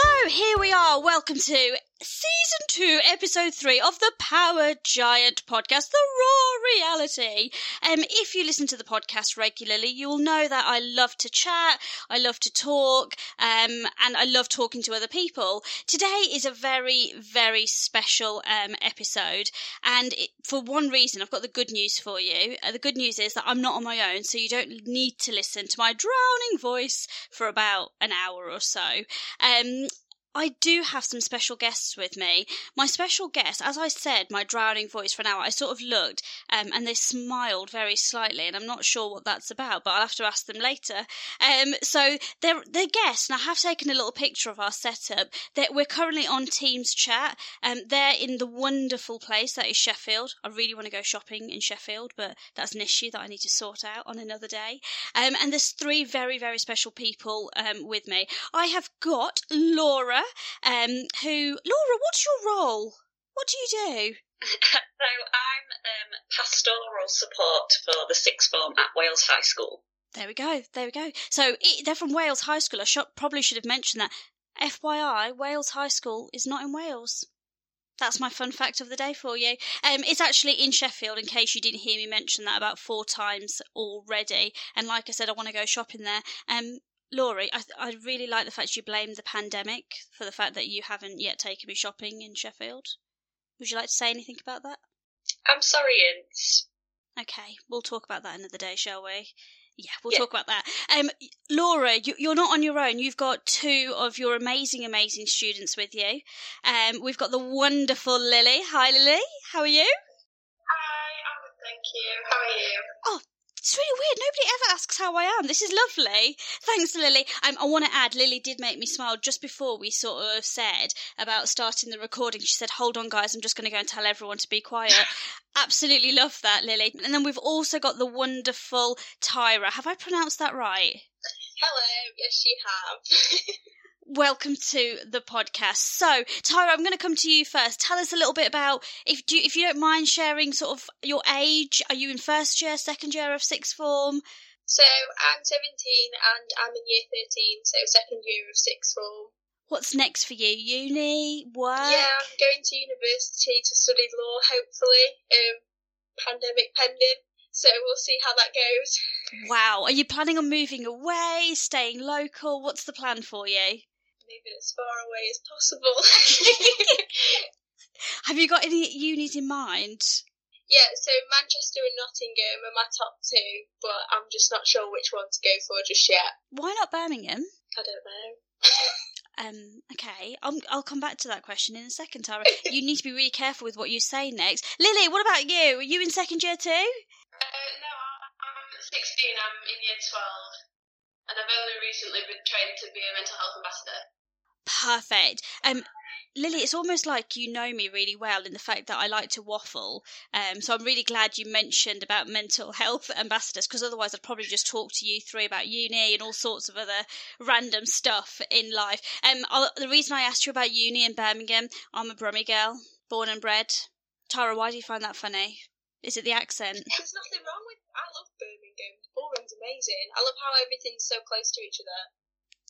So, here we are. Welcome to Season 2, Episode 3 of the Power Giant podcast, The Raw Reality. If you listen to the podcast regularly, you'll know that I love to chat, I love to talk, and I love talking to other people. Today is a very, very special episode, and for one reason, I've got the good news for you. The good news is that I'm not on my own, so you don't need to listen to my drowning voice for about an hour or so. I do have some special guests with me. My special guest, as I said, my drowning voice for an hour, I sort of looked and they smiled very slightly, and I'm not sure what that's about, but I'll have to ask them later. So they're guests, and I have taken a little picture of our setup. We're currently on Teams chat. They're in the wonderful place that is Sheffield. I really want to go shopping in Sheffield, but that's an issue that I need to sort out on another day. And there's three very, very special people with me. I have got Laura. Laura, what's your role? What do you do? So I'm pastoral support for the sixth form at Wales High School. There we go. So they're from Wales High School. I probably should have mentioned that. FYI, Wales High School is not in Wales. That's my fun fact of the day for you. It's actually in Sheffield, in case you didn't hear me mention that about 4 times already. And like I said, I want to go shopping there. Laurie, I really like the fact you blame the pandemic for the fact that you haven't yet taken me shopping in Sheffield. Would you like to say anything about that? I'm sorry, Ince. Okay, we'll talk about that another day, shall we? Yeah, we'll talk about that. Laura, you're not on your own. You've got 2 of your amazing, amazing students with you. We've got the wonderful Lily. Hi, Lily. How are you? Hi, I'm good, thank you. How are you? Oh, it's really weird. Nobody ever asks how I am. This is lovely. Thanks, Lily. I want to add, Lily did make me smile just before we sort of said about starting the recording. She said, hold on, guys, I'm just going to go and tell everyone to be quiet. Absolutely love that, Lily. And then we've also got the wonderful Tyra. Have I pronounced that right? Hello. Yes, you have. Welcome to the podcast. So, Tyra, I'm going to come to you first. Tell us a little bit about, if you don't mind sharing sort of your age. Are you in first year, second year of sixth form? So, I'm 17 and I'm in year 13, so second year of sixth form. What's next for you? Uni? Work? Yeah, I'm going to university to study law, hopefully. Pandemic pending. So we'll see how that goes. Wow. Are you planning on moving away, staying local? What's the plan for you? Moving as far away as possible. Have you got any unis in mind? Yeah, so Manchester and Nottingham are my top 2, but I'm just not sure which one to go for just yet. Why not Birmingham? I don't know. Okay, I'll come back to that question in a second, Tara. You need to be really careful with what you say next. Lily, what about you? Are you in second year too? No, I'm 16. I'm in year 12. And I've only recently been trained to be a mental health ambassador. Perfect. Lily, it's almost like you know me really well in the fact that I like to waffle. So I'm really glad you mentioned about mental health ambassadors, because otherwise I'd probably just talk to you 3 about uni and all sorts of other random stuff in life. The reason I asked you about uni in Birmingham, I'm a Brummie girl, born and bred. Tara, why do you find that funny? Is it the accent? There's nothing wrong with it. I love Birmingham. Birmingham's amazing. I love how everything's so close to each other.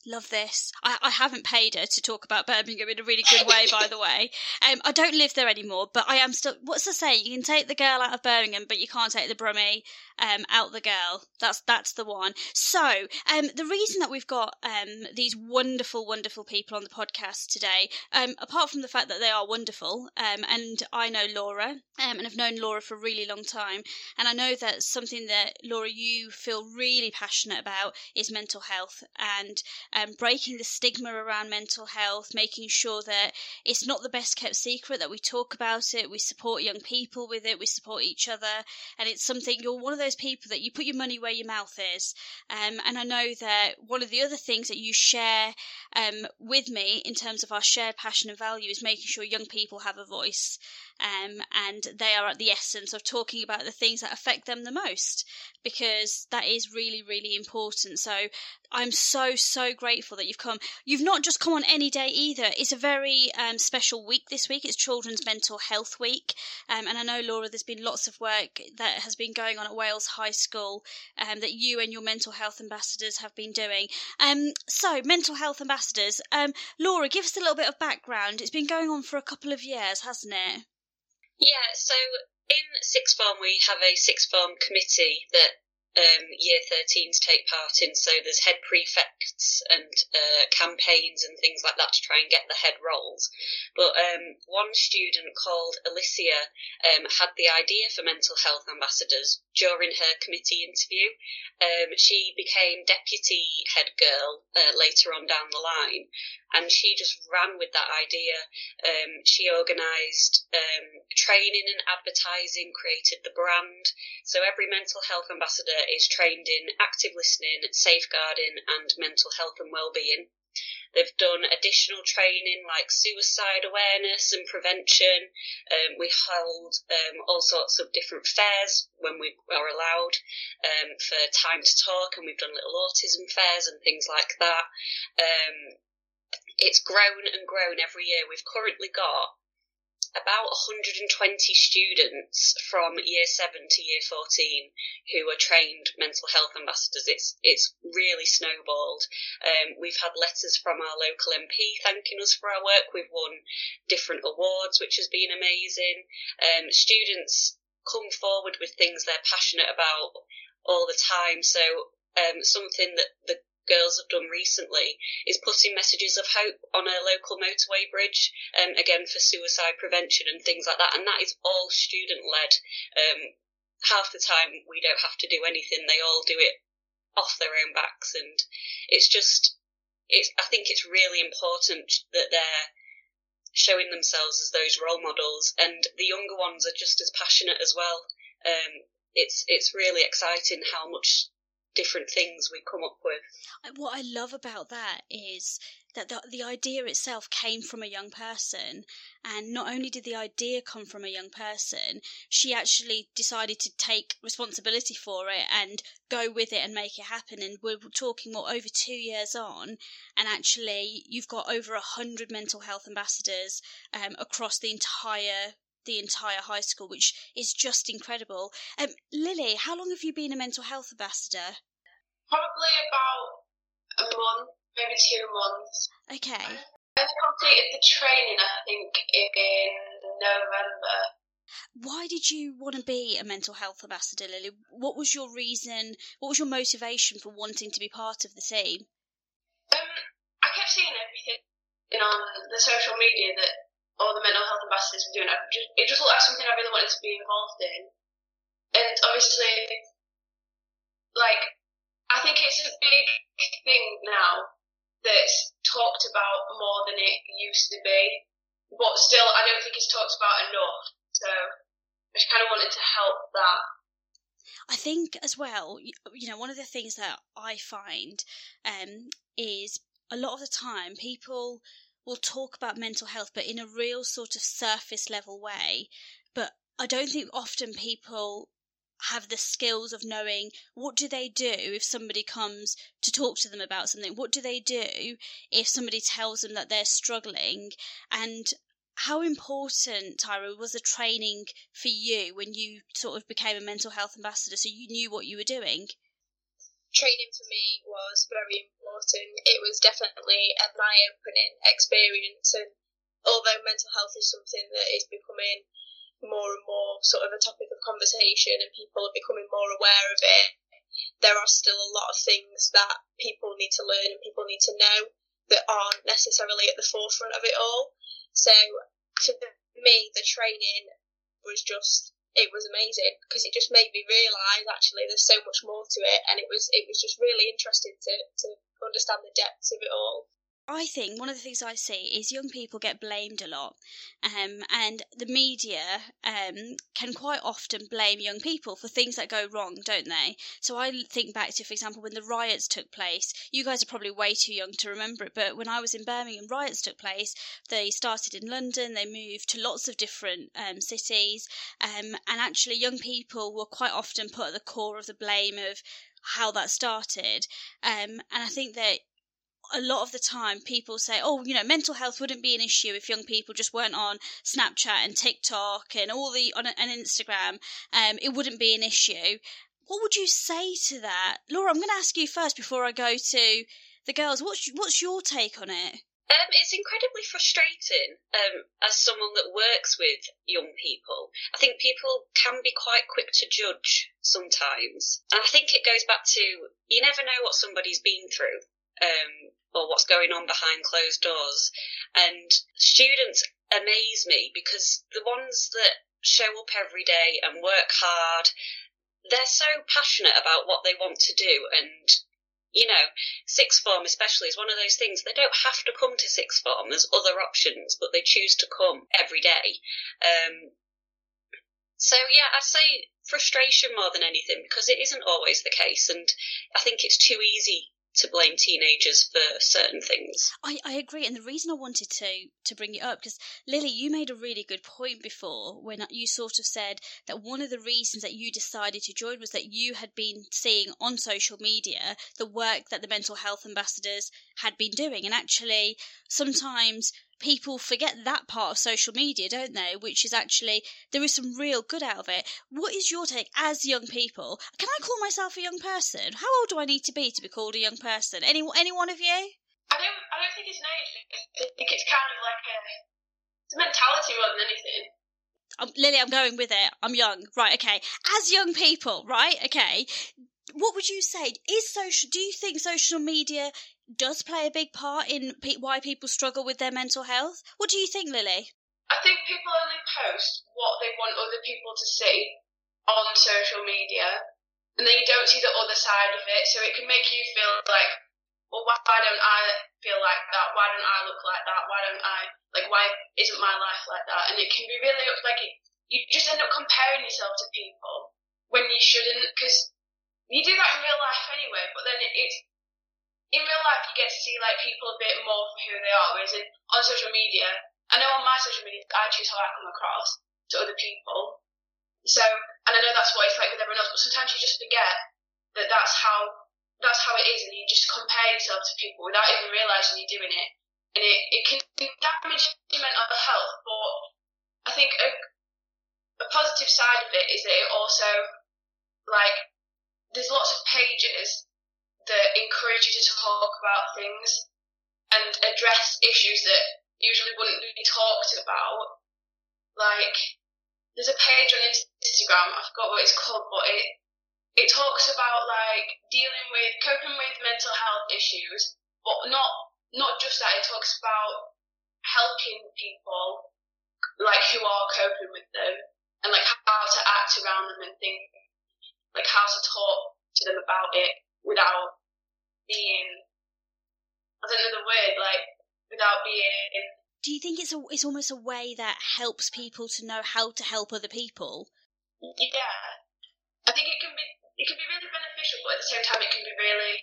Love this. I haven't paid her to talk about Birmingham in a really good way, by the way. I don't live there anymore, but I am still... What's the saying? You can take the girl out of Birmingham, but you can't take the Brummie out the girl. That's the one. So, the reason that we've got these wonderful, wonderful people on the podcast today, apart from the fact that they are wonderful, and I know Laura, and I've known Laura for a really long time, and I know that something that, Laura, you feel really passionate about is mental health, and... breaking the stigma around mental health, making sure that it's not the best kept secret, that we talk about it, we support young people with it, we support each other, and it's something, you're one of those people that you put your money where your mouth is. And I know that one of the other things that you share with me in terms of our shared passion and value is making sure young people have a voice. And they are at the essence of talking about the things that affect them the most, because that is really, really important. So I'm so, so grateful that you've come. You've not just come on any day either. It's a very special week this week. It's Children's Mental Health Week. And I know, Laura, there's been lots of work that has been going on at Wales High School that you and your mental health ambassadors have been doing. So, mental health ambassadors. Laura, give us a little bit of background. It's been going on for a couple of years, hasn't it? Yeah, so in sixth form, we have a sixth form committee that year 13s take part in, so there's head prefects and campaigns and things like that to try and get the head roles. But one student called Alicia had the idea for mental health ambassadors during her committee interview. She became deputy head girl later on down the line, and she just ran with that idea. She organised training and advertising, created the brand. So every mental health ambassador is trained in active listening, safeguarding and mental health and wellbeing. They've done additional training like suicide awareness and prevention. We held all sorts of different fairs when we are allowed for Time to Talk, and we've done little autism fairs and things like that. It's grown and grown every year. We've currently got about 120 students from year 7 to year 14 who are trained mental health ambassadors. It's really snowballed. We've had letters from our local MP thanking us for our work. We've won different awards, which has been amazing. Students come forward with things they're passionate about all the time. So something that the girls have done recently is putting messages of hope on a local motorway bridge, again for suicide prevention and things like that, and that is all student led. Half the time we don't have to do anything, they all do it off their own backs, and I think it's really important that they're showing themselves as those role models, and the younger ones are just as passionate as well. It's really exciting how much different things we come up with. What I love about that is that the idea itself came from a young person, and not only did the idea come from a young person, she actually decided to take responsibility for it and go with it and make it happen. And we're talking over 2 years on, and actually you've got over 100 mental health ambassadors across the entire high school, which is just incredible. Lily, how long have you been a mental health ambassador? Probably about a month, maybe 2 months. Okay. I completed the training, I think, in November. Why did you want to be a mental health ambassador, Lily? What was your reason? What was your motivation for wanting to be part of the team? I kept seeing everything on the social media that all the mental health ambassadors were doing. It just looked like something I really wanted to be involved in. And obviously, I think it's a big thing now that's talked about more than it used to be, but still, I don't think it's talked about enough. So I just kind of wanted to help that. I think as well, one of the things that I find is a lot of the time people will talk about mental health, but in a real sort of surface level way. But I don't think often people have the skills of knowing what do they do if somebody comes to talk to them about something? What do they do if somebody tells them that they're struggling? And how important, Tyra, was the training for you when you sort of became a mental health ambassador, so you knew what you were doing? Training for me was very important. It was definitely an eye-opening experience, and although mental health is something that is becoming more and more sort of a topic of conversation and people are becoming more aware of it, there are still a lot of things that people need to learn and people need to know that aren't necessarily at the forefront of it all. So for me, the training was just, it was amazing, because it just made me realise actually there's so much more to it, and it was just really interesting to understand the depths of it all. I think one of the things I see is young people get blamed a lot, and the media can quite often blame young people for things that go wrong, don't they? So I think back to, for example, when the riots took place. You guys are probably way too young to remember it, but when I was in Birmingham, riots took place. They started in London, they moved to lots of different cities, and actually young people were quite often put at the core of the blame of how that started, and I think that a lot of the time people say, oh, you know, mental health wouldn't be an issue if young people just weren't on Snapchat and TikTok and and Instagram. It wouldn't be an issue. What would you say to that? Laura, I'm going to ask you first before I go to the girls. What's your take on it? It's incredibly frustrating as someone that works with young people. I think people can be quite quick to judge sometimes. And I think it goes back to, you never know what somebody's been through or what's going on behind closed doors. And students amaze me because the ones that show up every day and work hard, they're so passionate about what they want to do. And you know, sixth form especially is one of those things. They don't have to come to sixth form. There's other options, but they choose to come every day. So, yeah, I'd say frustration more than anything because it isn't always the case. And I think it's too easy to blame teenagers for certain things. I agree. And the reason I wanted to bring it up, because Lily, you made a really good point before when you sort of said that one of the reasons that you decided to join was that you had been seeing on social media the work that the mental health ambassadors had been doing. And actually, sometimes people forget that part of social media, don't they? Which is actually, there is some real good out of it. What is your take as young people? Can I call myself a young person? How old do I need to be called a young person? Any one of you? I don't think it's an age. I think it's kind of like a mentality more than anything. Lily, I'm going with it. I'm young. Right, okay. As young people, right? Okay. What would you say? Do you think social media does play a big part in why people struggle with their mental health? What do you think, Lily? I think people only post what they want other people to see on social media, and then you don't see the other side of it, so it can make you feel like, well, why don't I feel like that? Why don't I look like that? Why isn't my life like that? And it can be really, you just end up comparing yourself to people when you shouldn't, because you do that in real life anyway, but then it's, in real life, you get to see like people a bit more for who they are, whereas on social media, I know on my social media, I choose how I come across to other people. So, and I know that's what it's like with everyone else, but sometimes you just forget that that's how it is, and you just compare yourself to people without even realising you're doing it. And it can damage your mental health, but I think a positive side of it is that it also, like, there's lots of pages that encourage you to talk about things and address issues that usually wouldn't be talked about. Like, there's a page on Instagram, I forgot what it's called, but it talks about like coping with mental health issues, but not just that. It talks about helping people like who are coping with them and like how to act around them and things, like how to talk to them about it without being, I don't know the word, like, without being... Do you think it's almost a way that helps people to know how to help other people? Yeah. I think it can be really beneficial, but at the same time it can really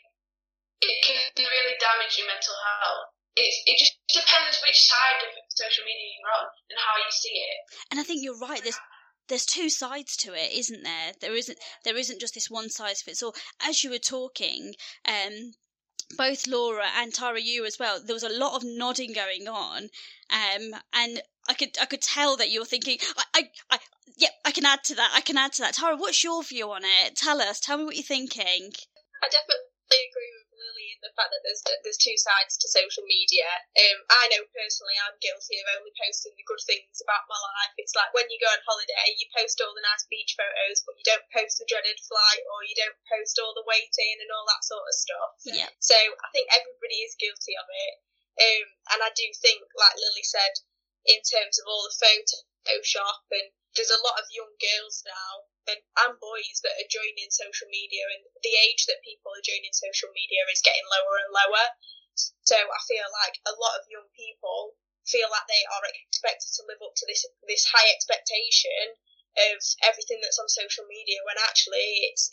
damage your mental health. It just depends which side of social media you're on and how you see it. And I think you're right, there's two sides to it, isn't there? There isn't just this one size fits all. As you were talking, both Laura and Tara, you as well, there was a lot of nodding going on, and I could tell that you were thinking, I can add to that. Tara, what's your view on it? Tell me what you're thinking. I definitely agree with Lily in the fact that there's two sides to social media. I know personally I'm guilty of only posting the good things about my life. It's like when you go on holiday, you post all the nice beach photos, but you don't post the dreaded flight or you don't post all the waiting and all that sort of stuff. Yeah. So I think everybody is guilty of it. And I do think, like Lily said, in terms of all the Photoshop, and there's a lot of young girls now and boys that are joining social media, and the age that people are joining social media is getting lower and lower. So I feel like a lot of young people feel like they are expected to live up to this high expectation of everything that's on social media, when actually it's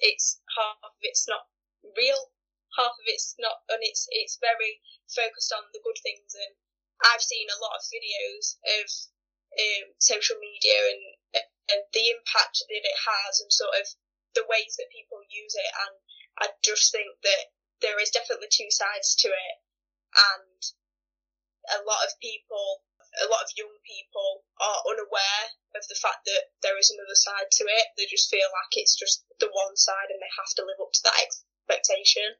half of it's not real, half of it's not, and it's very focused on the good things. And I've seen a lot of videos of social media and the impact that it has and sort of the ways that people use it, and I just think that there is definitely two sides to it, and a lot of young people are unaware of the fact that there is another side to it. They just feel like it's just the one side and they have to live up to that expectation.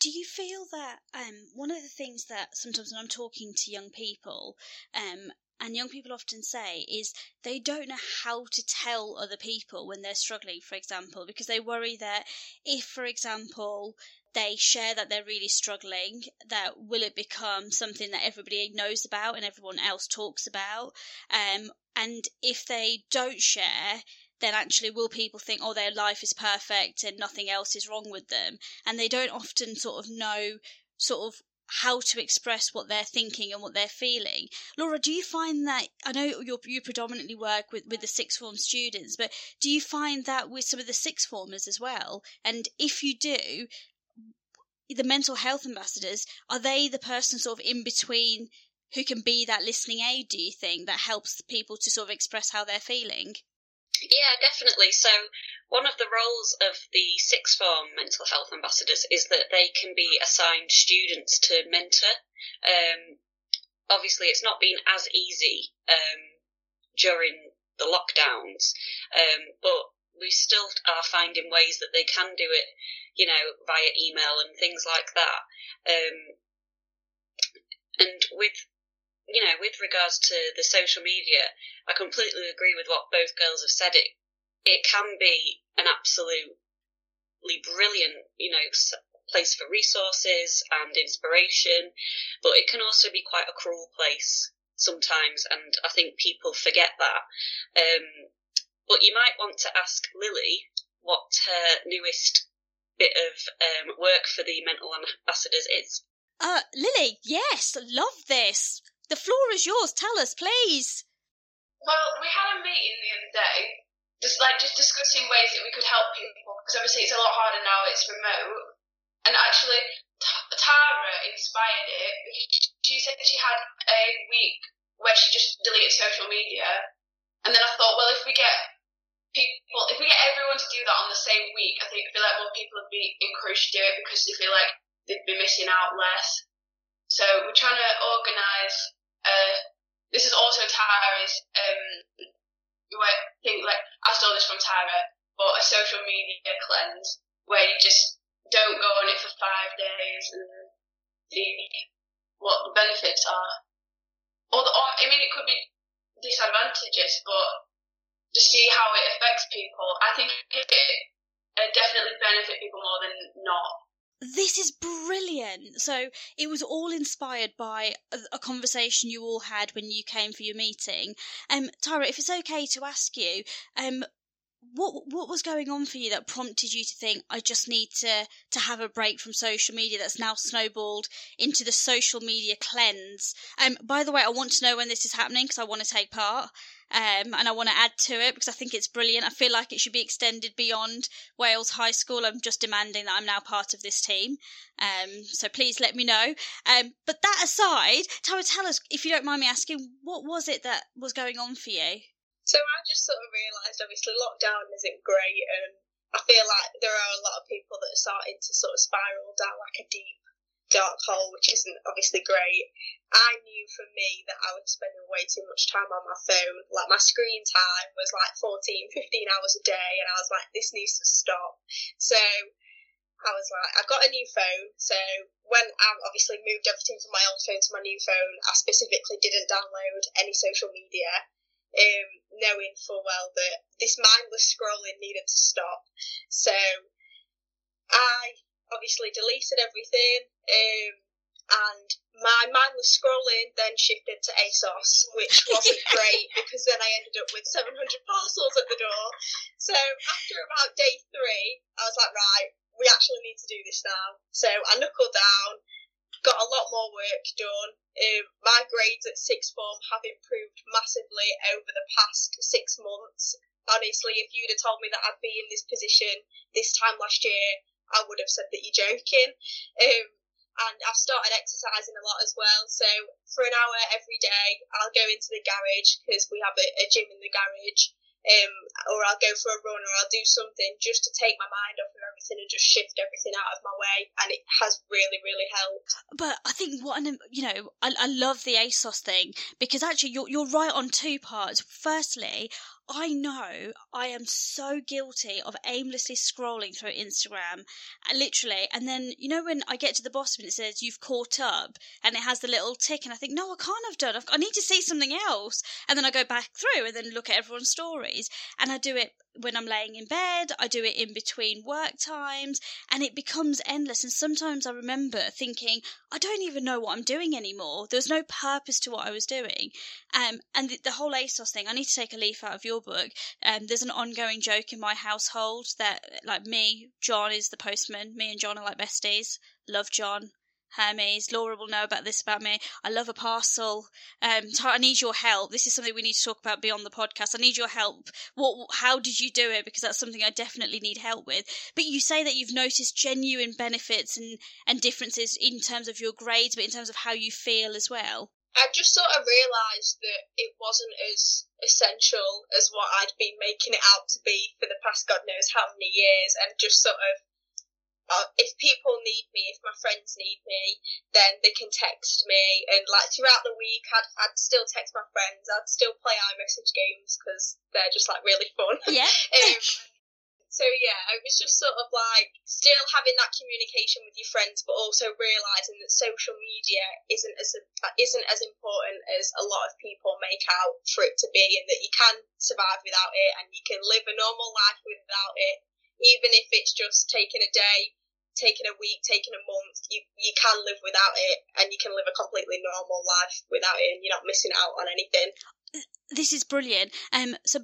Do you feel that one of the things that sometimes when I'm talking to young people, and young people often say, is they don't know how to tell other people when they're struggling, for example, because they worry that if, for example, they share that they're really struggling, that will it become something that everybody knows about and everyone else talks about? And if they don't share, then actually will people think, oh, their life is perfect and nothing else is wrong with them? And they don't often know how to express what they're thinking and what they're feeling. Laura, do you find that, I know you predominantly work with the sixth form students, but do you find that with some of the sixth formers as well? And if you do, the mental health ambassadors, are they the person sort of in between who can be that listening aid, do you think, that helps people to sort of express how they're feeling? Yeah, definitely. So one of the roles of the sixth form mental health ambassadors is that they can be assigned students to mentor. Obviously, it's not been as easy during the lockdowns, but we still are finding ways that they can do it, you know, via email and things like that. And with regards to the social media, I completely agree with what both girls have said. It can be an absolutely brilliant, place for resources and inspiration, but it can also be quite a cruel place sometimes, and I think people forget that. But you might want to ask Lily what her newest bit of work for the mental ambassadors is. Lily, yes, love this. The floor is yours. Tell us, please. Well, we had a meeting the other day, just discussing ways that we could help people, because obviously it's a lot harder now, it's remote. And actually, Tara inspired it, because she said she had a week where she just deleted social media. And then I thought, well, if we get everyone to do that on the same week, I feel like more people would be encouraged to do it, because they feel like they'd be missing out less. So we're trying to organise. This is also Tara's. You might think I stole this from Tara, but a social media cleanse where you just don't go on it for 5 days and see what the benefits are. Or it could be disadvantages, but to see how it affects people, I think it definitely benefits people more than not. This is brilliant. So it was all inspired by a conversation you all had when you came for your meeting. Tara, if it's okay to ask you, what was going on for you that prompted you to think, I just need to have a break from social media, that's now snowballed into the social media cleanse? By the way, I want to know when this is happening, because I want to take part. And I want to add to it, because I think it's brilliant. I feel like it should be extended beyond Wales High School. I'm just demanding that I'm now part of this team. So please let me know. But that aside, Tara, tell us, if you don't mind me asking, what was it that was going on for you? So I just sort of realised, obviously, lockdown isn't great, and I feel like there are a lot of people that are starting to sort of spiral down like a deep, dark hole, which isn't obviously great. I knew for me that I was spending way too much time on my phone. Like, my screen time was like 14, 15 hours a day, and I was like, this needs to stop. So I was like, I've got a new phone. So when I obviously moved everything from my old phone to my new phone, I specifically didn't download any social media, knowing full well that this mindless scrolling needed to stop. So I obviously deleted everything, and my mindless scrolling then shifted to ASOS, which wasn't great, because then I ended up with 700 parcels at the door. So after about day 3, I was like, right, we actually need to do this now. So I knuckled down, got a lot more work done. My grades at sixth form have improved massively over the past 6 months. Honestly, if you'd have told me that I'd be in this position this time last year, I would have said that you're joking. And I've started exercising a lot as well. So for an hour every day, I'll go into the garage, because we have a gym in the garage. or I'll go for a run, or I'll do something just to take my mind off of everything and just shift everything out of my way, and it has really, really helped. But I think I love the ASOS thing, because actually you're right on two parts. Firstly, I know I am so guilty of aimlessly scrolling through Instagram, literally, and then, you know, when I get to the bottom and it says you've caught up and it has the little tick, and I think, no, I can't have done, I need to see something else, and then I go back through and then look at everyone's stories, and I do it when I'm laying in bed, I do it in between work times, and it becomes endless. And sometimes I remember thinking, I don't even know what I'm doing anymore. There was no purpose to what I was doing. And the whole ASOS thing, I need to take a leaf out of your book. There's an ongoing joke in my household that, like, me, John is the postman. Me and John are like besties. Love John. Hermes, Laura will know about this about me. I love a parcel. I need your help. This is something we need to talk about beyond the podcast. I need your help. How did you do it? Because that's something I definitely need help with. But you say that you've noticed genuine benefits and differences in terms of your grades, but in terms of how you feel as well. I just sort of realised that it wasn't as essential as what I'd been making it out to be for the past God knows how many years, and just sort of, if people need me, if my friends need me, then they can text me. And like throughout the week, I'd still text my friends. I'd still play iMessage games because they're just like really fun. Yeah. So yeah, it was just sort of like still having that communication with your friends, but also realising that social media isn't as important as a lot of people make out for it to be, and that you can survive without it and you can live a normal life without it. Even if it's just taking a day, taking a week, taking a month, you can live without it, and you can live a completely normal life without it, and you're not missing out on anything. This is brilliant. So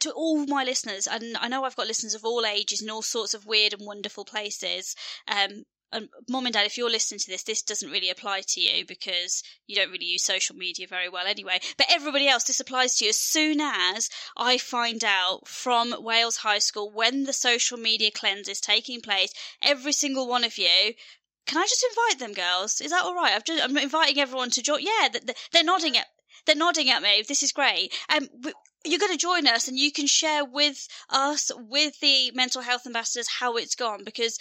to all my listeners, and I know I've got listeners of all ages and all sorts of weird and wonderful places, and Mum and Dad, if you're listening to this, this doesn't really apply to you because you don't really use social media very well anyway. But everybody else, this applies to you. As soon as I find out from Wales High School when the social media cleanse is taking place, every single one of you, can I just invite them, girls? Is that all right? I'm inviting everyone to join. Yeah, they're nodding at me. This is great. You're going to join us, and you can share with us, with the mental health ambassadors, how it's gone, because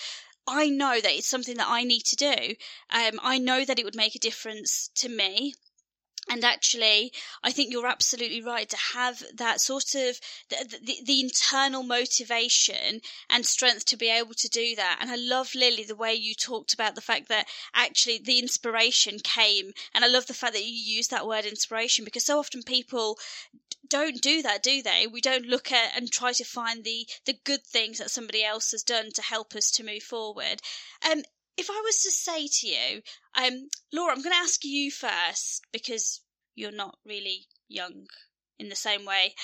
I know that it's something that I need to do. I know that it would make a difference to me. And actually, I think you're absolutely right to have that sort of the internal motivation and strength to be able to do that. And I love, Lily, the way you talked about the fact that actually the inspiration came. And I love the fact that you use that word inspiration, because so often people don't do that, do they? We don't look at and try to find the good things that somebody else has done to help us to move forward. If I was to say to you, Laura, I'm going to ask you first because you're not really young in the same way.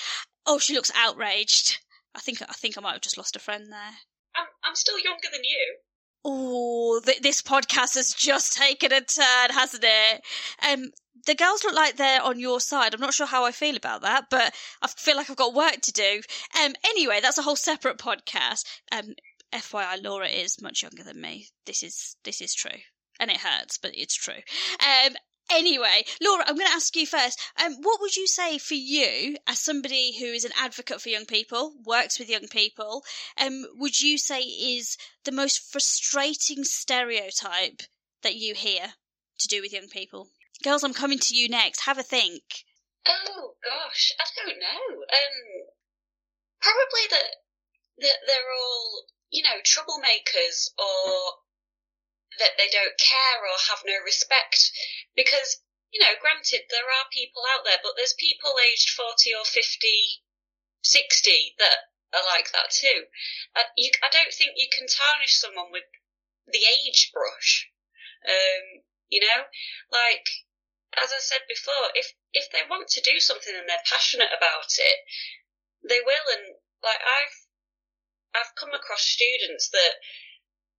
Oh, she looks outraged. I think I might have just lost a friend there. I'm still younger than you. Oh, this podcast has just taken a turn, hasn't it? The girls look like they're on your side. I'm not sure how I feel about that, but I feel like I've got work to do. Anyway, that's a whole separate podcast. FYI, Laura is much younger than me. This is true. And it hurts, but it's true. Anyway, Laura, I'm going to ask you first. What would you say for you, as somebody who is an advocate for young people, works with young people, would you say is the most frustrating stereotype that you hear to do with young people? Girls, I'm coming to you next. Have a think. Oh, gosh. I don't know. Probably that they're all, you know, troublemakers, or that they don't care or have no respect. Because, you know, granted, there are people out there, but there's people aged 40 or 50, 60 that are like that too. I don't think you can tarnish someone with the age brush. You know, like, as I said before, if they want to do something and they're passionate about it, they will. And, like, I've come across students that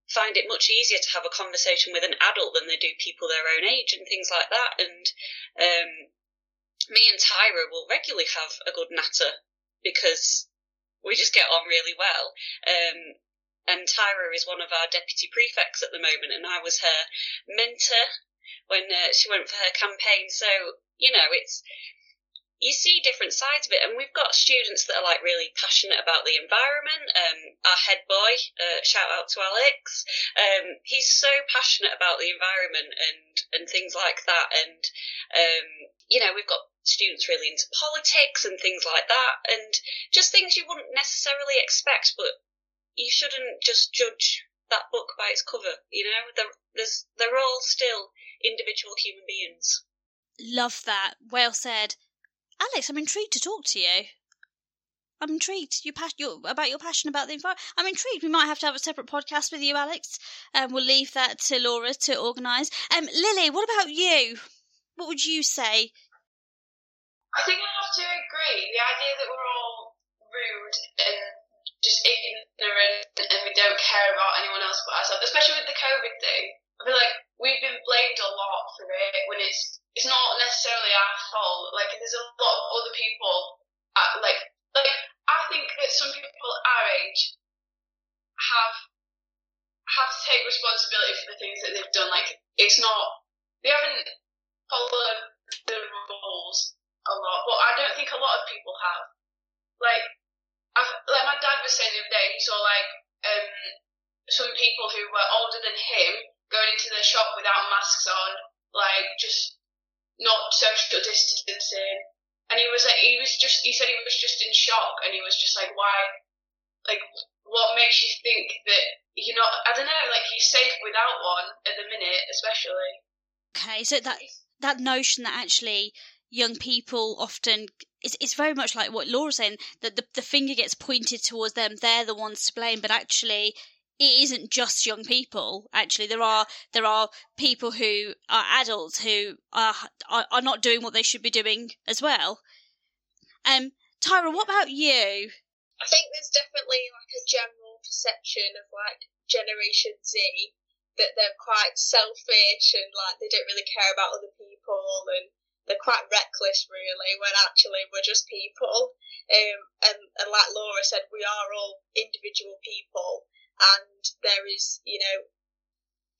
find it much easier to have a conversation with an adult than they do people their own age and things like that. And me and Tyra will regularly have a good natter because we just get on really well. And Tyra is one of our deputy prefects at the moment, and I was her mentor when she went for her campaign. So, you know, it's you see different sides of it. And we've got students that are like really passionate about the environment. Our head boy, shout out to Alex. He's so passionate about the environment and things like that. And, you know, we've got students really into politics and things like that, and just things you wouldn't necessarily expect, but you shouldn't just judge that book by its cover, you know? They're all still individual human beings. Love that. Wales said, Alex, I'm intrigued to talk to you. I'm intrigued about your passion about the environment. I'm intrigued. We might have to have a separate podcast with you, Alex. We'll leave that to Laura to organise. Lily, what about you? What would you say? I think I have to agree. The idea that we're all rude and just ignorant and we don't care about anyone else but ourselves, especially with the COVID thing, I feel like we've been blamed a lot for it when it's not necessarily our fault. Like, there's a lot of other people, like I think that some people our age have to take responsibility for the things that they've done. Like, it's not, they haven't followed the rules a lot, but I don't think a lot of people have. Like, like my dad was saying the other day, he saw like some people who were older than him going into their shop without masks on, like just not social distancing, and he said he was just in shock, and he was just like, why? Like, what makes you think that you're not? I don't know. Like, you're safe without one at the minute, especially. Okay, so that notion that actually young people often, it's very much like what Laura's saying, that the finger gets pointed towards them, they're the ones to blame, but actually it isn't just young people. Actually, there are people who are adults who are not doing what they should be doing as well. Tyra, what about you? I think there's definitely like a general perception of like Generation Z that they're quite selfish and like they don't really care about other people and they're quite reckless, really, when actually we're just people. And like Laura said, we are all individual people, and there is, you know,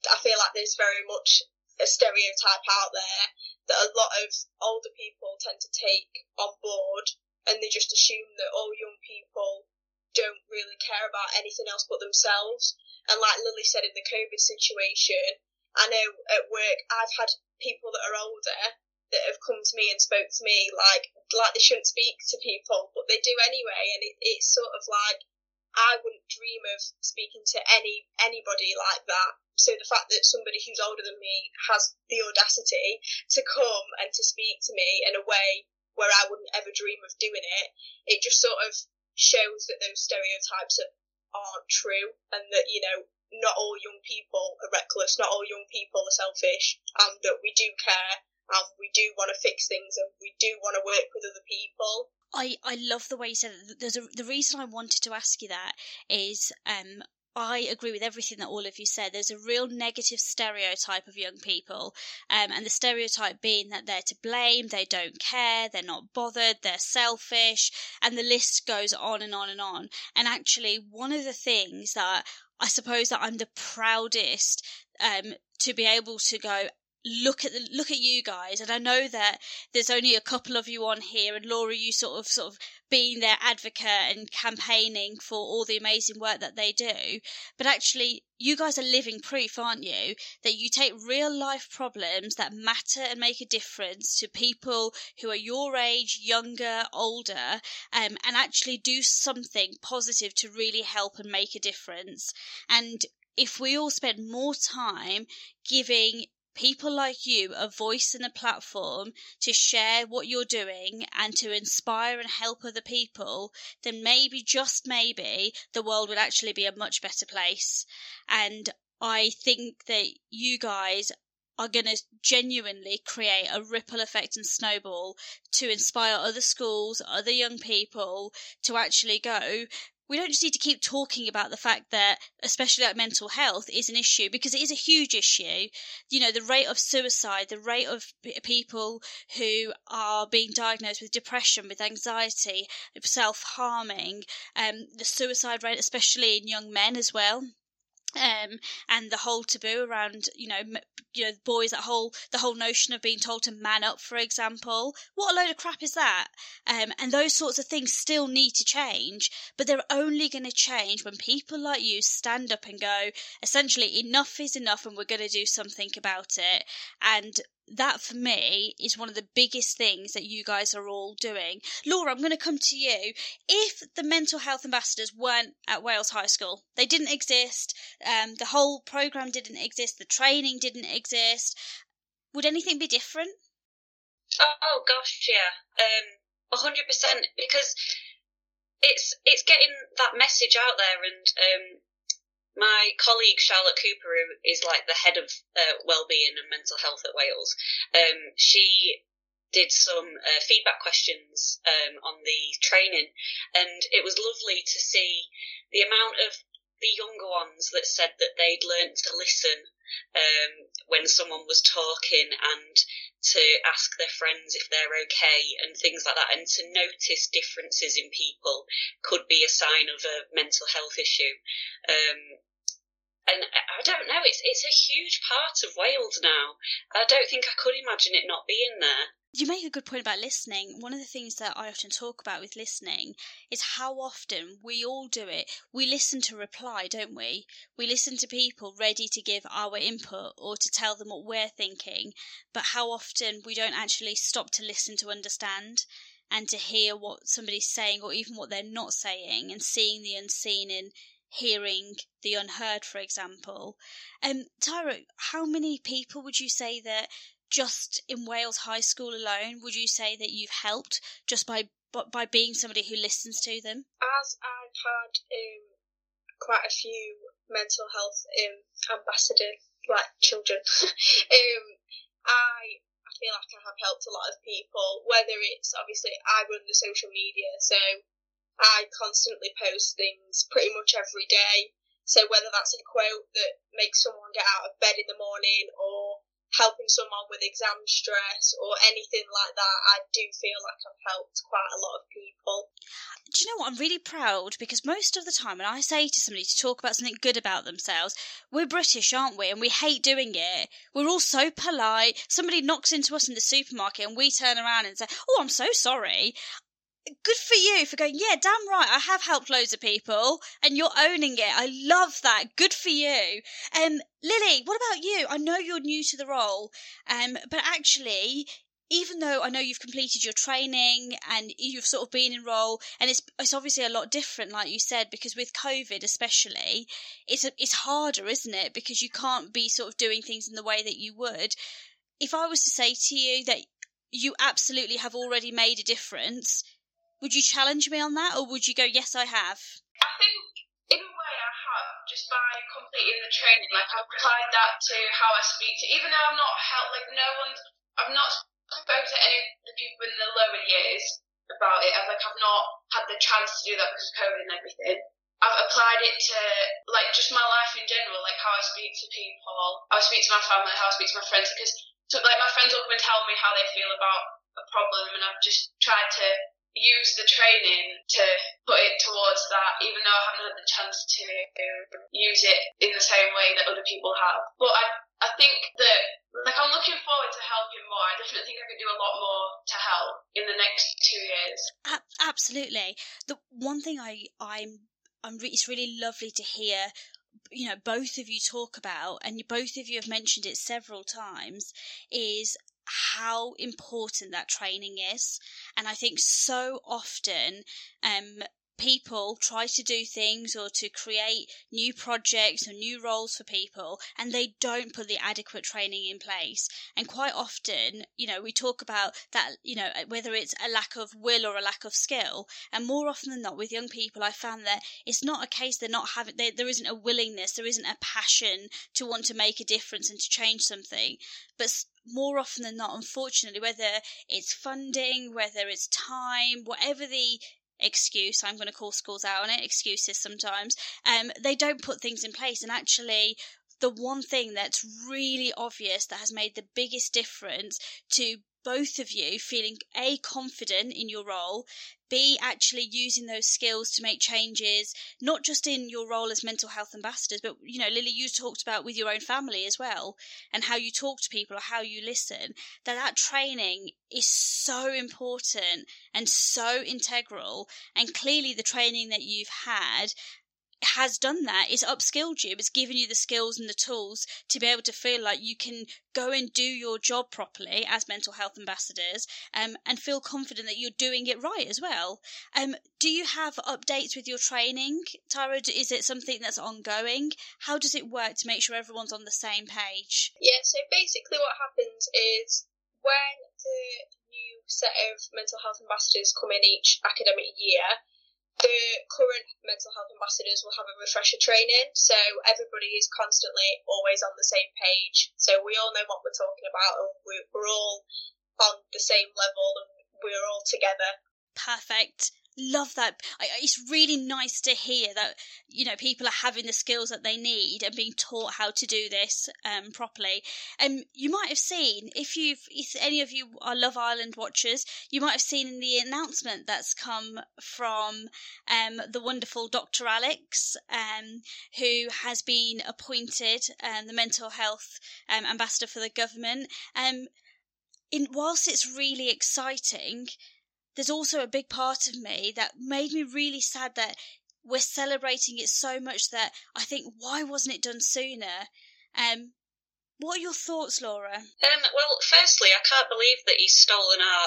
I feel like there's very much a stereotype out there that a lot of older people tend to take on board, and they just assume that all young people don't really care about anything else but themselves. And like Lily said, in the COVID situation, I know at work I've had people that are older that have come to me and spoke to me like they shouldn't speak to people, but they do anyway, and it's sort of like I wouldn't dream of speaking to anybody like that. So the fact that somebody who's older than me has the audacity to come and to speak to me in a way where I wouldn't ever dream of doing it, it just sort of shows that those stereotypes aren't true, and that, you know, not all young people are reckless, not all young people are selfish, and that we do care. We do want to fix things, and we do want to work with other people. I love the way you said that. The reason I wanted to ask you that is I agree with everything that all of you said. There's a real negative stereotype of young people, and the stereotype being that they're to blame, they don't care, they're not bothered, they're selfish, and the list goes on and on and on. And actually, one of the things that I suppose that I'm the proudest to be able to go, look at you guys, and I know that there's only a couple of you on here, and Laura, you sort of being their advocate and campaigning for all the amazing work that they do, but actually you guys are living proof, aren't you, that you take real life problems that matter and make a difference to people who are your age, younger, older, and actually do something positive to really help and make a difference. And if we all spend more time giving people like you a voice and a platform to share what you're doing and to inspire and help other people, then maybe, just maybe, the world would actually be a much better place. And I think that you guys are going to genuinely create a ripple effect and snowball to inspire other schools, other young people to actually go, we don't just need to keep talking about the fact that, especially like mental health, is an issue, because it is a huge issue. You know, the rate of suicide, the rate of people who are being diagnosed with depression, with anxiety, self-harming, the suicide rate, especially in young men as well. And the whole taboo around, boys, the whole notion of being told to man up, for example. What a load of crap is that? And those sorts of things still need to change, but they're only going to change when people like you stand up and go, essentially, enough is enough and we're going to do something about it. And that, for me, is one of the biggest things that you guys are all doing. Laura, I'm going to come to you. If the mental health ambassadors weren't at Wales High School, they didn't exist, the whole programme didn't exist, the training didn't exist, would anything be different? Oh, gosh, yeah. 100%, because it's getting that message out there, and my colleague Charlotte Cooper, who is like the head of wellbeing and mental health at Wales, she did some feedback questions on the training, and it was lovely to see the amount of the younger ones that said that they'd learnt to listen when someone was talking, and to ask their friends if they're okay and things like that, and to notice differences in people could be a sign of a mental health issue. And I don't know, it's a huge part of Wales now. I don't think I could imagine it not being there. You make a good point about listening. One of the things that I often talk about with listening is how often we all do it. We listen to reply, don't we? We listen to people ready to give our input or to tell them what we're thinking, but how often we don't actually stop to listen to understand and to hear what somebody's saying or even what they're not saying, and seeing the unseen in hearing the unheard, for example. Tyra, how many people would you say that just in Wales High School alone, would you say that you've helped just by being somebody who listens to them? As I've had quite a few mental health ambassador children, I feel like I have helped a lot of people. Whether it's, obviously, I run the social media, so I constantly post things pretty much every day. So whether that's a quote that makes someone get out of bed in the morning, or helping someone with exam stress or anything like that, I do feel like I've helped quite a lot of people. Do you know what? I'm really proud, because most of the time when I say to somebody to talk about something good about themselves, we're British, aren't we? And we hate doing it. We're all so polite. Somebody knocks into us in the supermarket and we turn around and say, oh, I'm so sorry. Good for you for going, yeah, damn right, I have helped loads of people, and you're owning it. I love that. Good for you. Lily, what about you? I know you're new to the role, but actually, even though I know you've completed your training and you've sort of been in role, and it's obviously a lot different, like you said, because with COVID especially, it's harder, isn't it? Because you can't be sort of doing things in the way that you would. If I was to say to you that you absolutely have already made a difference, would you challenge me on that, or would you go, yes, I have? I think, in a way, I have, just by completing the training. Like, I've applied that to how I speak to, even though I'm not helped, like, I've not spoken to any of the people in the lower years about it, as, like, I've not had the chance to do that because of COVID and everything. I've applied it to, like, just my life in general, like, how I speak to people, how I speak to my family, how I speak to my friends, because, my friends will come and tell me how they feel about a problem, and I've just tried to use the training to put it towards that, even though I haven't had the chance to use it in the same way that other people have. But I think that, like, I'm looking forward to helping more. I definitely think I could do a lot more to help in the next 2 years. Absolutely. The one thing it's really lovely to hear, both of you talk about, and both of you have mentioned it several times, is how important that training is. And I think so often people try to do things or to create new projects or new roles for people, and they don't put the adequate training in place. And quite often, we talk about that, whether it's a lack of will or a lack of skill. And more often than not, with young people, I found that it's not a case they're not having, there isn't a willingness, there isn't a passion to want to make a difference and to change something. But more often than not, unfortunately, whether it's funding, whether it's time, whatever the excuse, I'm going to call schools out on it, excuses sometimes, they don't put things in place. And actually, the one thing that's really obvious that has made the biggest difference to both of you feeling A, confident in your role, B, actually using those skills to make changes, not just in your role as mental health ambassadors, but, you know, Lily, you talked about with your own family as well, and how you talk to people or how you listen, that training is so important and so integral. And clearly the training that you've had has done that. It's upskilled you. It's given you the skills and the tools to be able to feel like you can go and do your job properly as mental health ambassadors, and feel confident that you're doing it right as well. Do you have updates with your training, Tara? Is it something that's ongoing? How does it work to make sure everyone's on the same page? Yeah, so basically what happens is when the new set of mental health ambassadors come in each academic year, the current mental health ambassadors will have a refresher training, so everybody is constantly always on the same page. So we all know what we're talking about, and we're all on the same level, and we're all together. Perfect. Love that. It's really nice to hear that, you know, people are having the skills that they need and being taught how to do this properly. You might have seen, if any of you are Love Island watchers, you might have seen in the announcement that's come from the wonderful Dr. Alex, who has been appointed the mental health ambassador for the government. Whilst it's really exciting, there's also a big part of me that made me really sad that we're celebrating it so much that I think, why wasn't it done sooner? What are your thoughts, Laura? Well, firstly, I can't believe that he's stolen our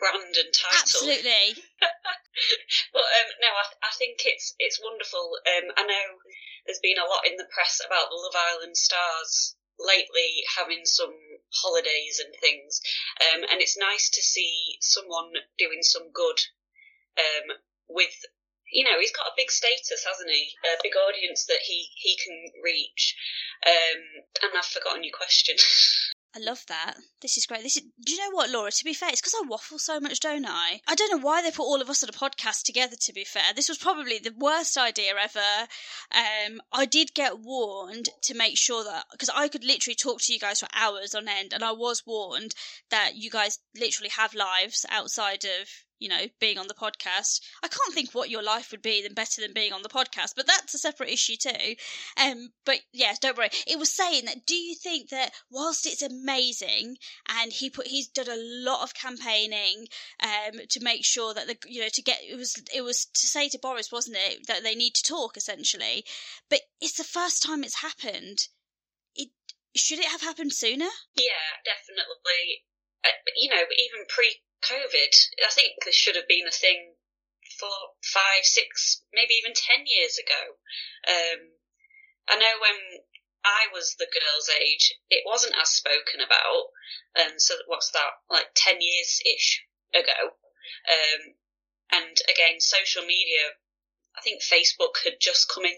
brand and title. Absolutely. But no, I think it's wonderful. I know there's been a lot in the press about the Love Island stars lately having some holidays and things, and it's nice to see someone doing some good with, you know, he's got a big status, hasn't he? A big audience that he can reach. And I've forgotten your question. I love that. This is great. Do you know what, Laura? To be fair, it's because I waffle so much, don't I? I don't know why they put all of us on a podcast together, to be fair. This was probably the worst idea ever. I did get warned to make sure that, because I could literally talk to you guys for hours on end, and I was warned that you guys literally have lives outside of, you know, being on the podcast. I can't think what your life would be better than being on the podcast, but that's a separate issue too. But yeah, don't worry. It was saying that, do you think that whilst it's amazing, and he's done a lot of campaigning to make sure that it was to say to Boris, wasn't it, that they need to talk essentially? But it's the first time it's happened. Should it have happened sooner? Yeah, definitely. You know, even pre-COVID, I think this should have been a thing 4, 5, 6, maybe even 10 years ago. I know when I was the girl's age, it wasn't as spoken about. So what's that, like 10 years-ish ago? And again, social media, I think Facebook had just come in,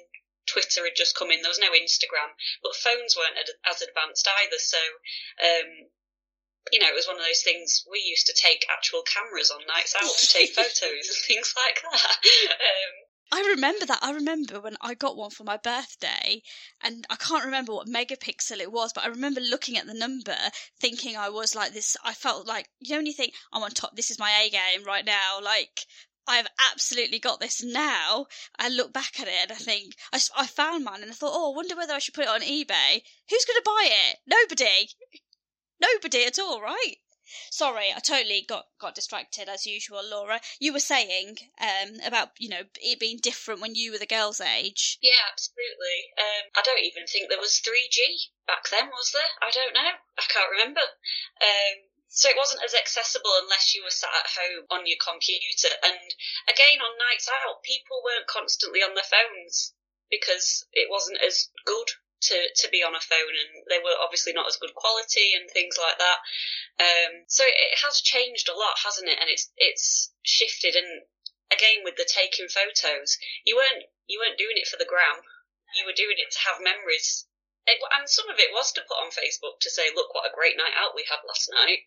Twitter had just come in, there was no Instagram, but phones weren't as advanced either. So, you know, it was one of those things, we used to take actual cameras on nights out to take photos and things like that. I remember that. I remember when I got one for my birthday, and I can't remember what megapixel it was, but I remember looking at the number thinking I was like this. I felt like, you know, when you think, I'm on top, this is my A game right now, like, I've absolutely got this now. I look back at it and I think, I found mine and I thought, oh, I wonder whether I should put it on eBay. Who's going to buy it? Nobody. Nobody at all, right? Sorry, I totally got distracted as usual, Laura. You were saying about, you know, it being different when you were the girl's age. Yeah, absolutely. I don't even think there was 3G back then, was there? I don't know. I can't remember. So it wasn't as accessible unless you were sat at home on your computer. And again, on nights out, people weren't constantly on their phones because it wasn't as good to be on a phone, and they were obviously not as good quality and things like that. So it has changed a lot, hasn't it? And it's shifted. And again, with the taking photos, you weren't doing it for the gram. You were doing it to have memories. And some of it was to put on Facebook to say, look what a great night out we had last night.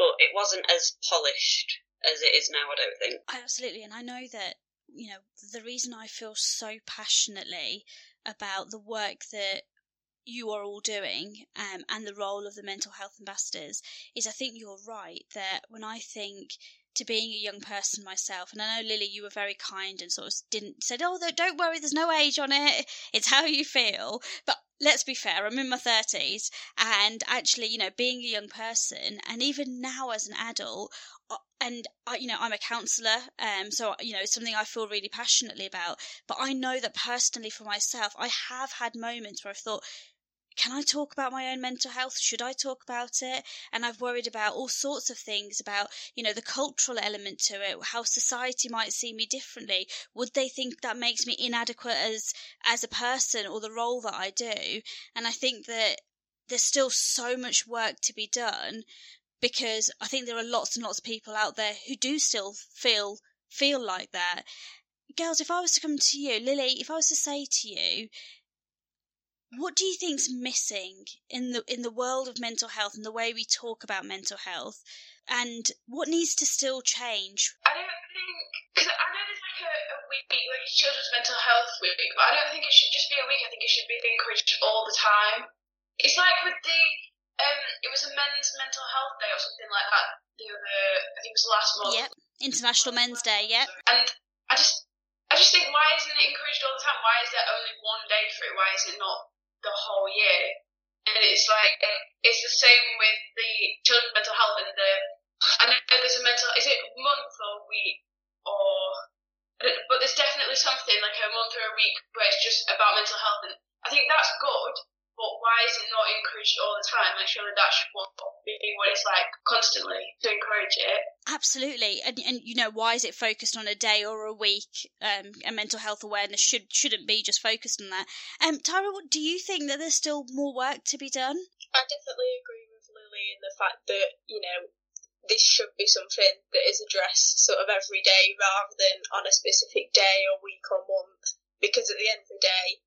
But it wasn't as polished as it is now, I don't think. Absolutely. And I know that, you know, the reason I feel so passionately about the work that you are all doing, and the role of the mental health ambassadors, is I think you're right that when I think to being a young person myself, and I know, Lily, you were very kind and sort of said, oh, don't worry, there's no age on it, it's how you feel. But let's be fair, I'm in my 30s, and actually, you know, being a young person, and even now as an adult, and I'm a counsellor, so, you know, it's something I feel really passionately about. But I know that personally for myself, I have had moments where I've thought, can I talk about my own mental health? Should I talk about it? And I've worried about all sorts of things about, you know, the cultural element to it, how society might see me differently. Would they think that makes me inadequate as a person or the role that I do? And I think that there's still so much work to be done, because I think there are lots and lots of people out there who do still feel like that. Girls, if I was to come to you, Lily, if I was to say to you, what do you think's missing in the world of mental health and the way we talk about mental health, and what needs to still change? I don't think, because I know there's a week, like it's Children's Mental Health Week, but I don't think it should just be a week. I think it should be encouraged all the time. It's like with the it was a Men's Mental Health Day or something like that the other, I think it was last month. Yep, International Men's Day. Yep. And I just think, why isn't it encouraged all the time? Why is there only one day for it? Why is it not the whole year? And it's like, it's the same with the children's mental health and I know there's a mental, is it month or week or, but there's definitely something like a month or a week where it's just about mental health, and I think that's good, but why is it not encouraged all the time? Like, surely that should be what it's like constantly to encourage it. Absolutely. And you know, why is it focused on a day or a week? And mental health awareness shouldn't be just focused on that. Tyra, what do you think, that there's still more work to be done? I definitely agree with Lily in the fact that, you know, this should be something that is addressed sort of every day rather than on a specific day or week or month, because at the end of the day,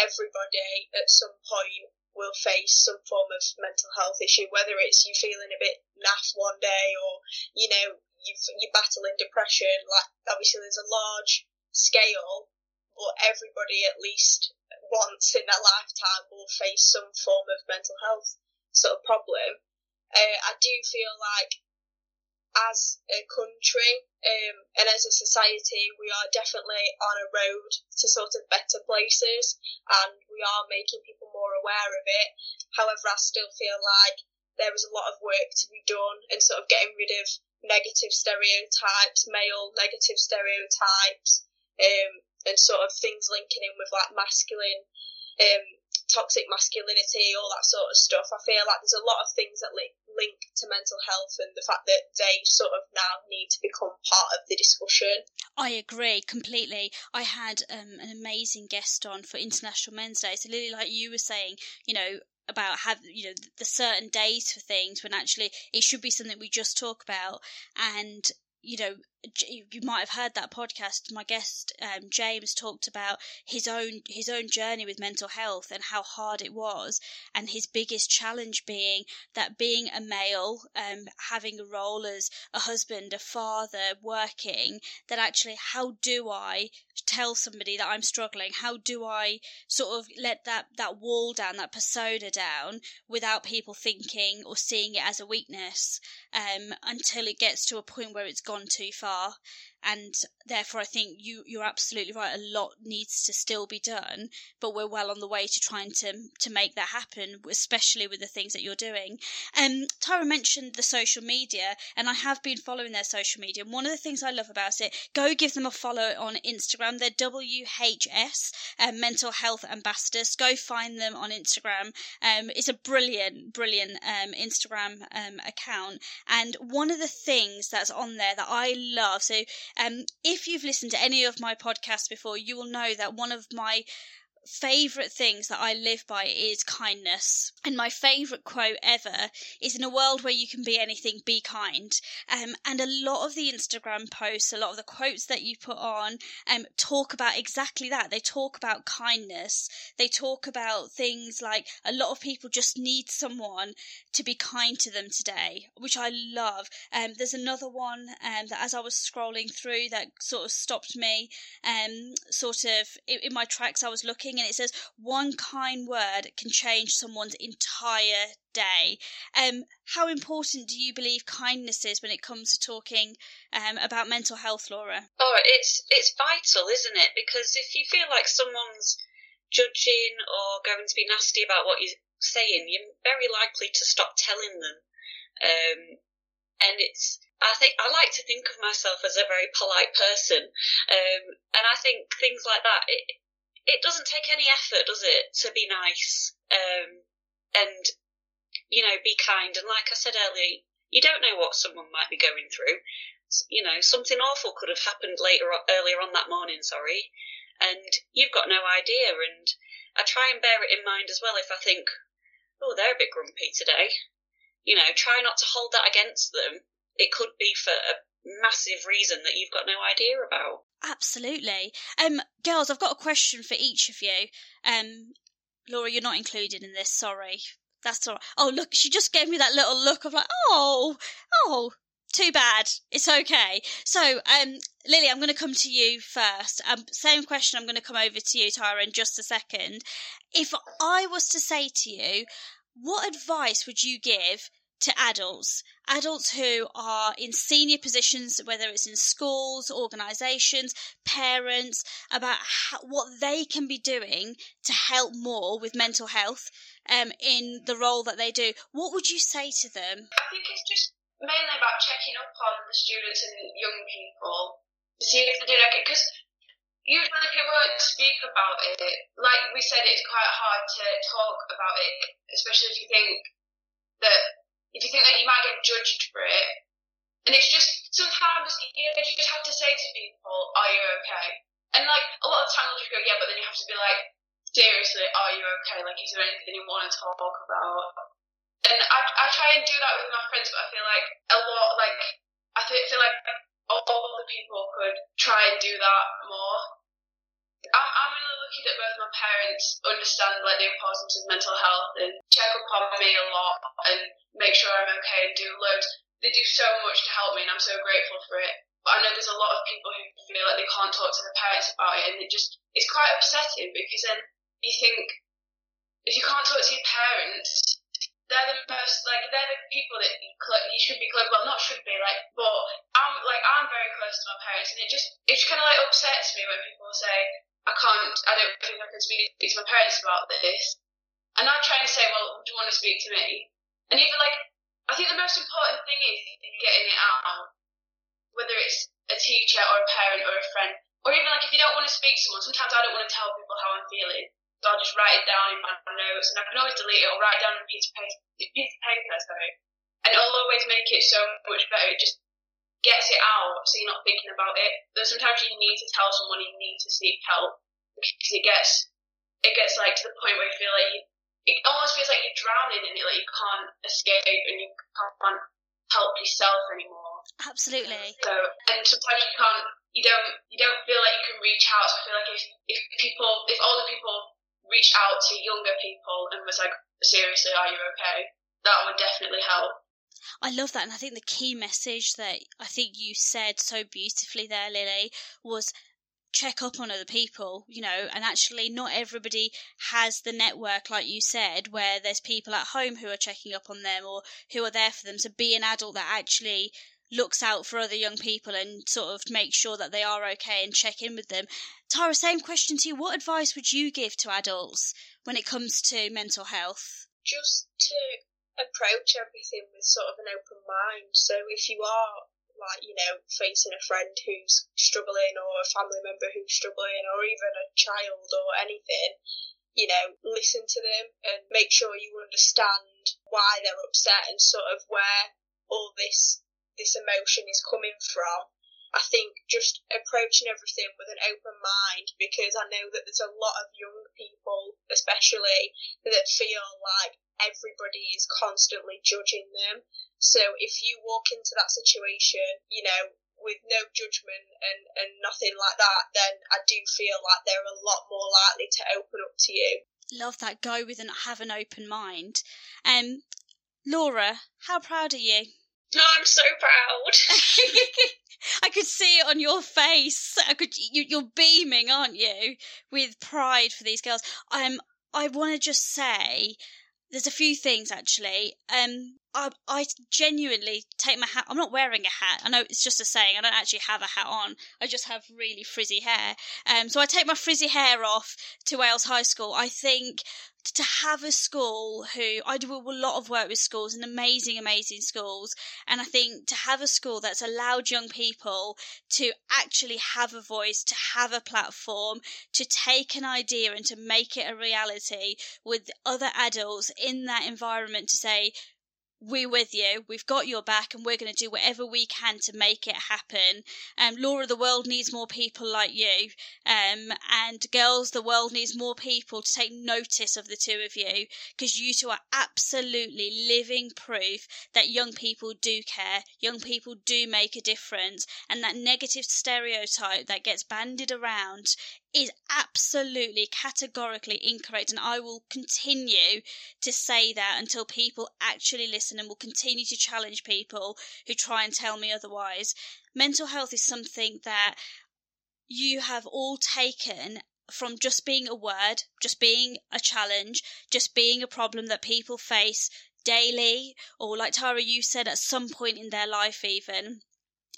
everybody at some point will face some form of mental health issue, whether it's you feeling a bit naff one day or, you know, you're battling depression. Like, obviously there's a large scale, but everybody at least once in their lifetime will face some form of mental health sort of problem. I do feel like as a country and as a society, we are definitely on a road to sort of better places, and we are making people more aware of it. However, I still feel like there is a lot of work to be done and sort of getting rid of negative stereotypes, male negative stereotypes, and sort of things linking in with like masculine, toxic masculinity, all that sort of stuff. I feel like there's a lot of things that link to mental health, and the fact that they sort of now need to become part of the discussion. I agree completely. I had an amazing guest on for International Men's Day. So Lily, like you were saying, you know, about the certain days for things, when actually it should be something we just talk about. And you know, you might have heard that podcast. My guest, James, talked about his own journey with mental health and how hard it was, and his biggest challenge being that being a male, having a role as a husband, a father, working, that actually, how do I tell somebody that I'm struggling? How do I sort of let that wall down, that persona down, without people thinking or seeing it as a weakness, until it gets to a point where it's gone too far? And therefore I think you're absolutely right, a lot needs to still be done, but we're well on the way to trying to make that happen, especially with the things that you're doing. Tyra mentioned the social media, and I have been following their social media, and one of the things I love about it, go give them a follow on Instagram. They're WHS Mental Health Ambassadors. Go find them on Instagram. It's a brilliant Instagram account, and one of the things that's on there that I love, so if you've listened to any of my podcasts before, you will know that one of my favourite things that I live by is kindness. And my favourite quote ever is, in a world where you can be anything, be kind. And a lot of the Instagram posts, a lot of the quotes that you put on, talk about exactly that. They talk about kindness. They talk about things like, a lot of people just need someone to be kind to them today, which I love. There's another one that, as I was scrolling through, that sort of stopped me, sort of in my tracks. I was looking thing in it says one kind word can change someone's entire day. How important do you believe kindness is when it comes to talking about mental health, Laura? Oh, it's vital, isn't it? Because if you feel like someone's judging or going to be nasty about what you're saying, you're very likely to stop telling them. And it's, I like to think of myself as a very polite person, and I think things like that, it doesn't take any effort, does it, to be nice, and, you know, be kind. And like I said earlier, you don't know what someone might be going through. You know, something awful could have happened earlier on that morning, and you've got no idea. And I try and bear it in mind as well if I think, oh, they're a bit grumpy today. You know, try not to hold that against them. It could be for a massive reason that you've got no idea about. Absolutely. Girls, I've got a question for each of you. Laura, you're not included in this, sorry. That's all right. Oh, look, she just gave me that little look of like, oh, too bad. It's okay. So, Lily, I'm going to come to you first. Same question, I'm going to come over to you, Tyra, in just a second. If I was to say to you, what advice would you give to adults who are in senior positions, whether it's in schools, organisations, parents, about what they can be doing to help more with mental health in the role that they do? What would you say to them? I think it's just mainly about checking up on the students and young people to see if they do like it, because usually people won't speak about it. Like we said, it's quite hard to talk about it, especially if you think that you might get judged for it. And it's just, sometimes, you know, you just have to say to people, are you okay? And, like, a lot of the time they'll just go, yeah, but then you have to be like, seriously, are you okay? Like, is there anything you want to talk about? And I try and do that with my friends, but I feel like all the people could try and do that more. I'm really lucky that both my parents understand like the importance of mental health and check up on me a lot and make sure I'm okay and do loads. They do so much to help me and I'm so grateful for it. But I know there's a lot of people who feel like they can't talk to their parents about it, and it's quite upsetting, because then you think if you can't talk to your parents, they're the people that you should be close. Well, not should be, like, but I'm very close to my parents, and it just kind of like upsets me when people say I don't think I can speak to my parents about this. And I try and say, well, do you want to speak to me? And even like, I think the most important thing is getting it out, whether it's a teacher or a parent or a friend, or even like if you don't want to speak to someone. Sometimes I don't want to tell people how I'm feeling. So I'll just write it down in my notes, and I can always delete it or write it down on a piece of paper, and it'll always make it so much better. It just gets it out, so you're not thinking about it. Though sometimes you need to tell someone, you need to seek help, because it gets like to the point where you feel like it almost feels like you're drowning in it, like you can't escape and you can't help yourself anymore. Absolutely. So, and sometimes you don't feel like you can reach out. So I feel like if older people reach out to younger people and was like, seriously, are you okay? That would definitely help. I love that. And I think the key message that I think you said so beautifully there, Lily, was check up on other people, you know, and actually not everybody has the network, like you said, where there's people at home who are checking up on them or who are there for them. So be an adult that actually looks out for other young people and sort of make sure that they are okay and check in with them. Tara, same question to you. What advice would you give to adults when it comes to mental health? Just to approach everything with sort of an open mind. So if you are, like, you know, facing a friend who's struggling or a family member who's struggling or even a child or anything, you know, listen to them and make sure you understand why they're upset and sort of where all this emotion is coming from. I think just approaching everything with an open mind, because I know that there's a lot of young people especially that feel like everybody is constantly judging them. So if you walk into that situation, you know, with no judgment and nothing like that, then I do feel like they're a lot more likely to open up to you. Love that. Go with and have an open mind. Laura, how proud are you? No, I'm so proud. I could see it on your face. You're beaming, aren't you, with pride for these girls. I want to just say there's a few things, actually. I genuinely take my hat. I'm not wearing a hat. I know it's just a saying. I don't actually have a hat on. I just have really frizzy hair. So I take my frizzy hair off to Wales High School. I think to have a school who, I do a lot of work with schools and amazing, amazing schools. And I think to have a school that's allowed young people to actually have a voice, to have a platform, to take an idea and to make it a reality with other adults in that environment to say, we're with you, we've got your back, and we're going to do whatever we can to make it happen. Laura, the world needs more people like you. And girls, the world needs more people to take notice of the two of you, because you two are absolutely living proof that young people do care, young people do make a difference, and that negative stereotype that gets bandied around is absolutely categorically incorrect, and I will continue to say that until people actually listen, and will continue to challenge people who try and tell me otherwise. Mental health is something that you have all taken from just being a word, just being a challenge, just being a problem that people face daily, or like Tara, you said, at some point in their life even.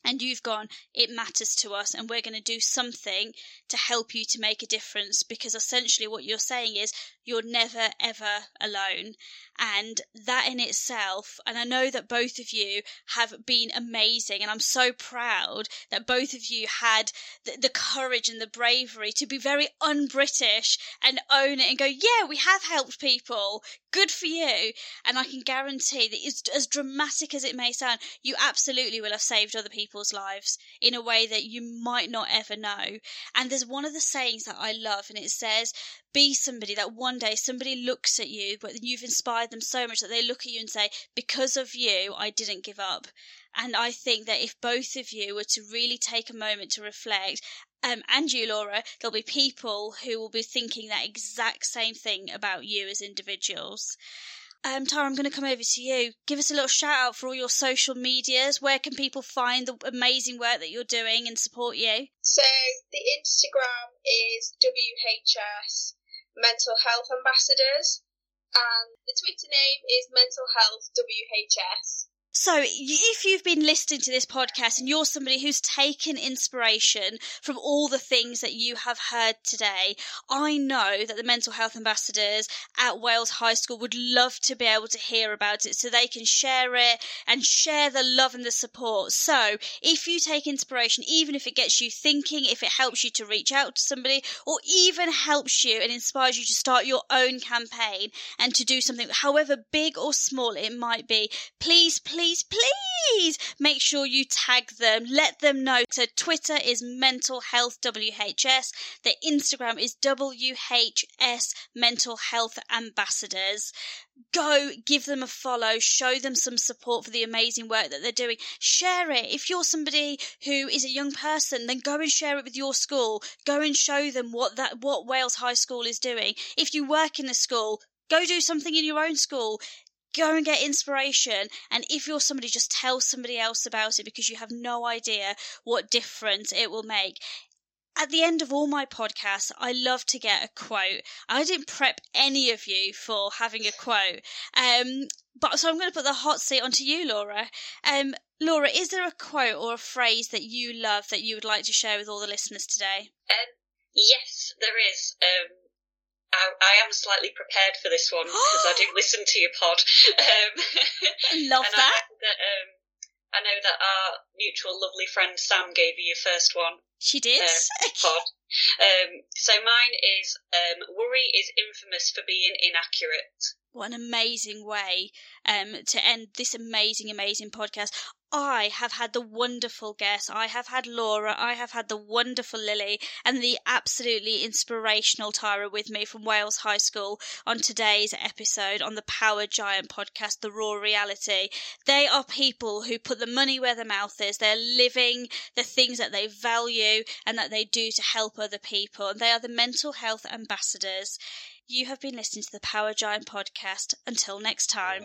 And you've gone, it matters to us, and we're going to do something to help you to make a difference, because essentially what you're saying is you're never, ever alone. And that in itself, and I know that both of you have been amazing, and I'm so proud that both of you had the courage and the bravery to be very un-British and own it and go, yeah, we have helped people. Good for you. And I can guarantee that it's, as dramatic as it may sound, you absolutely will have saved other people's lives in a way that you might not ever know. And there's one of the sayings that I love, and it says, be somebody that one day somebody looks at you, but you've inspired them so much that they look at you and say, because of you, I didn't give up. And I think that if both of you were to really take a moment to reflect, and you, Laura, there'll be people who will be thinking that exact same thing about you as individuals. Tara, I'm going to come over to you. Give us a little shout out for all your social medias. Where can people find the amazing work that you're doing and support you? So the Instagram is WHS Mental Health Ambassadors, and the Twitter name is Mental Health WHS. So if you've been listening to this podcast and you're somebody who's taken inspiration from all the things that you have heard today, I know that the Mental Health Ambassadors at Wales High School would love to be able to hear about it so they can share it and share the love and the support. So if you take inspiration, even if it gets you thinking, if it helps you to reach out to somebody, or even helps you and inspires you to start your own campaign and to do something, however big or small it might be, please make sure you tag them. Let them know. So Twitter is Mental Health WHS. The Instagram is WHS Mental Health Ambassadors. Go give them a follow, show them some support for the amazing work that they're doing. Share it. If you're somebody who is a young person, then go and share it with your school. Go and show them what Wales High School is doing. If you work in a school, go do something in your own school. Go and get inspiration, and if you're somebody, just tell somebody else about it, because you have no idea what difference it will make. At the end of all my podcasts, I love to get a quote. I didn't prep any of you for having a quote, so I'm going to put the hot seat onto you, Laura. Laura, is there a quote or a phrase that you love that you would like to share with all the listeners today? Yes, there is. I am slightly prepared for this one because I do listen to your pod. Love that. I know that our mutual lovely friend Sam gave you your first one. She did. Pod. So mine is, worry is infamous for being inaccurate. What an amazing way to end this amazing, amazing podcast. I have had the wonderful guests. I have had Laura. I have had the wonderful Lily and the absolutely inspirational Tara with me from Wales High School on today's episode on the Power Giant podcast, The Raw Reality. They are people who put the money where their mouth is. They're living the things that they value and that they do to help other people. And they are the Mental Health Ambassadors. You have been listening to the Power Giant podcast. Until next time.